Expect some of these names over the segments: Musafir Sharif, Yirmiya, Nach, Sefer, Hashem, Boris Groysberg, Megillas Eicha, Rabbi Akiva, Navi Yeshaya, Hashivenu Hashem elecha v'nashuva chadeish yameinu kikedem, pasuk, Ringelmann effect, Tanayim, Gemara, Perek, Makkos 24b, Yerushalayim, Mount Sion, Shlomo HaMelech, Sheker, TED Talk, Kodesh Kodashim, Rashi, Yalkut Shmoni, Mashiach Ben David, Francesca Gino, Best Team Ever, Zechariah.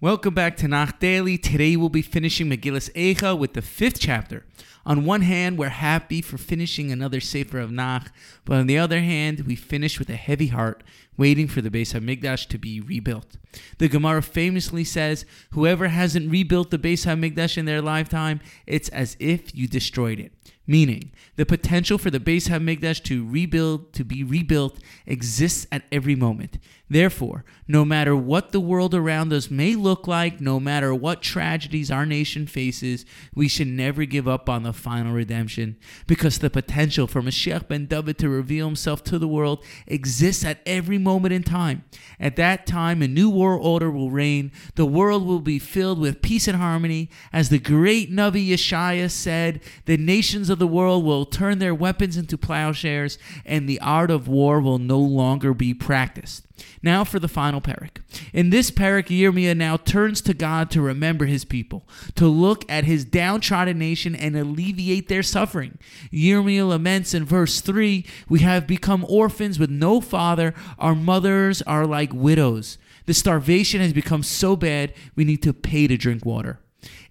Welcome back to Nach Daily. Today we'll be finishing Megillas Eicha with the 5th chapter. On one hand, we're happy for finishing another Sefer of Nach, but on the other hand, we finish with a heavy heart, waiting for the Beis HaMikdash to be rebuilt. The Gemara famously says, whoever hasn't rebuilt the Beis HaMikdash in their lifetime, it's as if you destroyed it. Meaning, the potential for the Beis HaMikdash to be rebuilt, exists at every moment. Therefore, no matter what the world around us may look like, no matter what tragedies our nation faces, we should never give up on the final redemption, because the potential for Mashiach Ben David to reveal himself to the world exists at every moment in time. At that time, a new world order will reign. The world will be filled with peace and harmony. As the great Navi Yeshaya said, the nations of the world will turn their weapons into plowshares, and the art of war will no longer be practiced. Now for the final Perek. In this Perek, Yirmiya now turns to God to remember his people, to look at his downtrodden nation and alleviate their suffering. Yirmiya laments in verse 3, we have become orphans with no father, our mothers are like widows. The starvation has become so bad, we need to pay to drink water.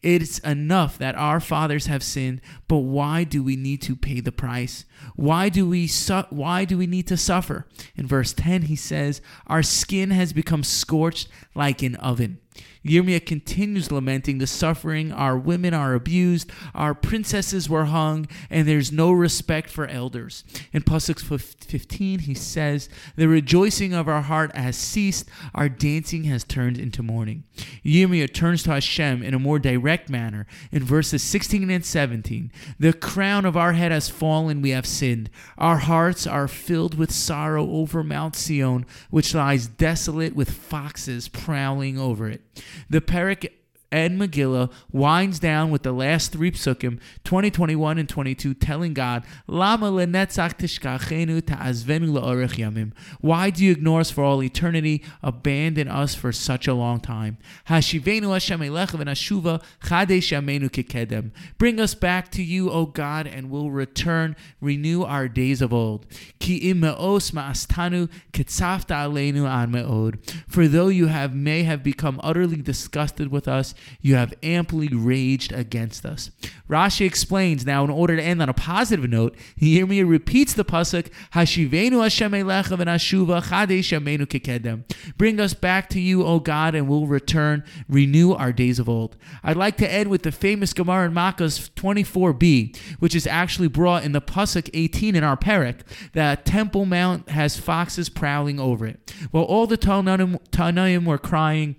It's enough that our fathers have sinned, but why do we need to pay the price? Why do we need to suffer? In verse 10, he says, our skin has become scorched like an oven. Yirmiya continues lamenting the suffering. Our women are abused, our princesses were hung, and there's no respect for elders. In pasuk 15, he says, the rejoicing of our heart has ceased, our dancing has turned into mourning. Yirmiya turns to Hashem in a more direct manner. In verses 16 and 17, the crown of our head has fallen, we have sinned. Our hearts are filled with sorrow over Mount Sion, which lies desolate with foxes prowling over it. The Perek and Megillah winds down with the last 3 psukim, 20, 21, and 22, telling God, Lama lenetzach tishkachenu ta'azvenu la'orech yamim. Why do you ignore us for all eternity, abandon us for such a long time? Hashivenu Hashem elecha v'nashuva chadeish yameinu kikedem. Bring us back to you, O God, and we'll return, renew our days of old. Ki im me'os ma'astanu ketzafta aleinu an me'od. For though you may have become utterly disgusted with us, you have amply raged against us. Rashi explains, now in order to end on a positive note, Yirmiya repeats the pasuk, Hashivenu Hashem elecha v'nashuva chadeish yameinu kikedem. Bring us back to you, O God, and we'll return, renew our days of old. I'd like to end with the famous Gemara in Makkos 24b, which is actually brought in the pasuk 18 in our Perek, that Temple Mount has foxes prowling over it. Well, all the Tanayim were crying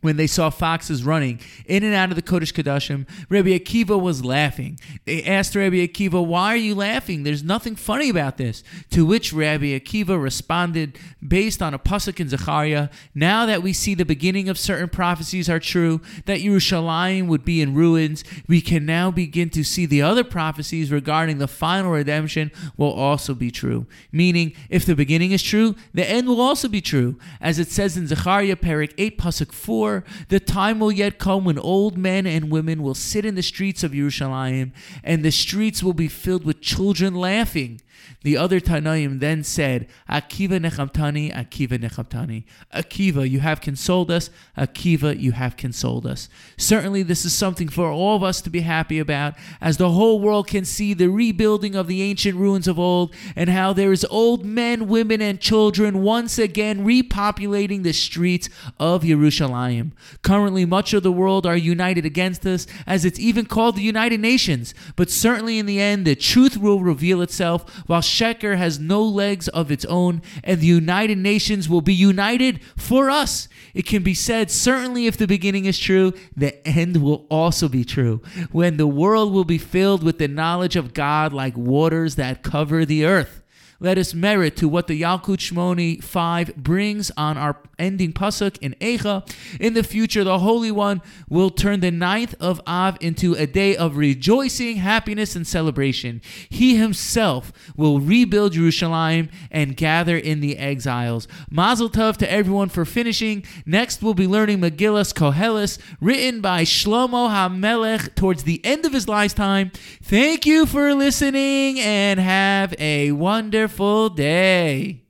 when they saw foxes running in and out of the Kodesh Kodashim. Rabbi Akiva was laughing. They asked Rabbi Akiva, why are you laughing? There's nothing funny about this. To which Rabbi Akiva responded, based on a pasuk in Zechariah, now that we see the beginning of certain prophecies are true, that Yerushalayim would be in ruins, we can now begin to see the other prophecies regarding the final redemption will also be true. Meaning, if the beginning is true, the end will also be true. As it says in Zechariah, Perek 8, pasuk 4, the time will yet come when old men and women will sit in the streets of Yerushalayim, and the streets will be filled with children laughing. The other Tanayim then said, Akiva nechamtani, Akiva nechamtani. Akiva, you have consoled us. Akiva, you have consoled us. Certainly this is something for all of us to be happy about, as the whole world can see the rebuilding of the ancient ruins of old, and how there is old men, women, and children once again repopulating the streets of Yerushalayim. Currently, much of the world are united against us, as it's even called the United Nations. But certainly in the end, the truth will reveal itself, while Sheker has no legs of its own, and the United Nations will be united for us. It can be said, certainly if the beginning is true, the end will also be true, when the world will be filled with the knowledge of God like waters that cover the earth. Let us merit to what the Yalkut Shmoni 5 brings on our ending pasuk in Eicha. In the future, the Holy One will turn the 9th of Av into a day of rejoicing, happiness, and celebration. He himself will rebuild Jerusalem and gather in the exiles. Mazel Tov to everyone for finishing. Next, we'll be learning Megillus Kohelis, written by Shlomo HaMelech towards the end of his lifetime. Thank you for listening, and have a wonderful day.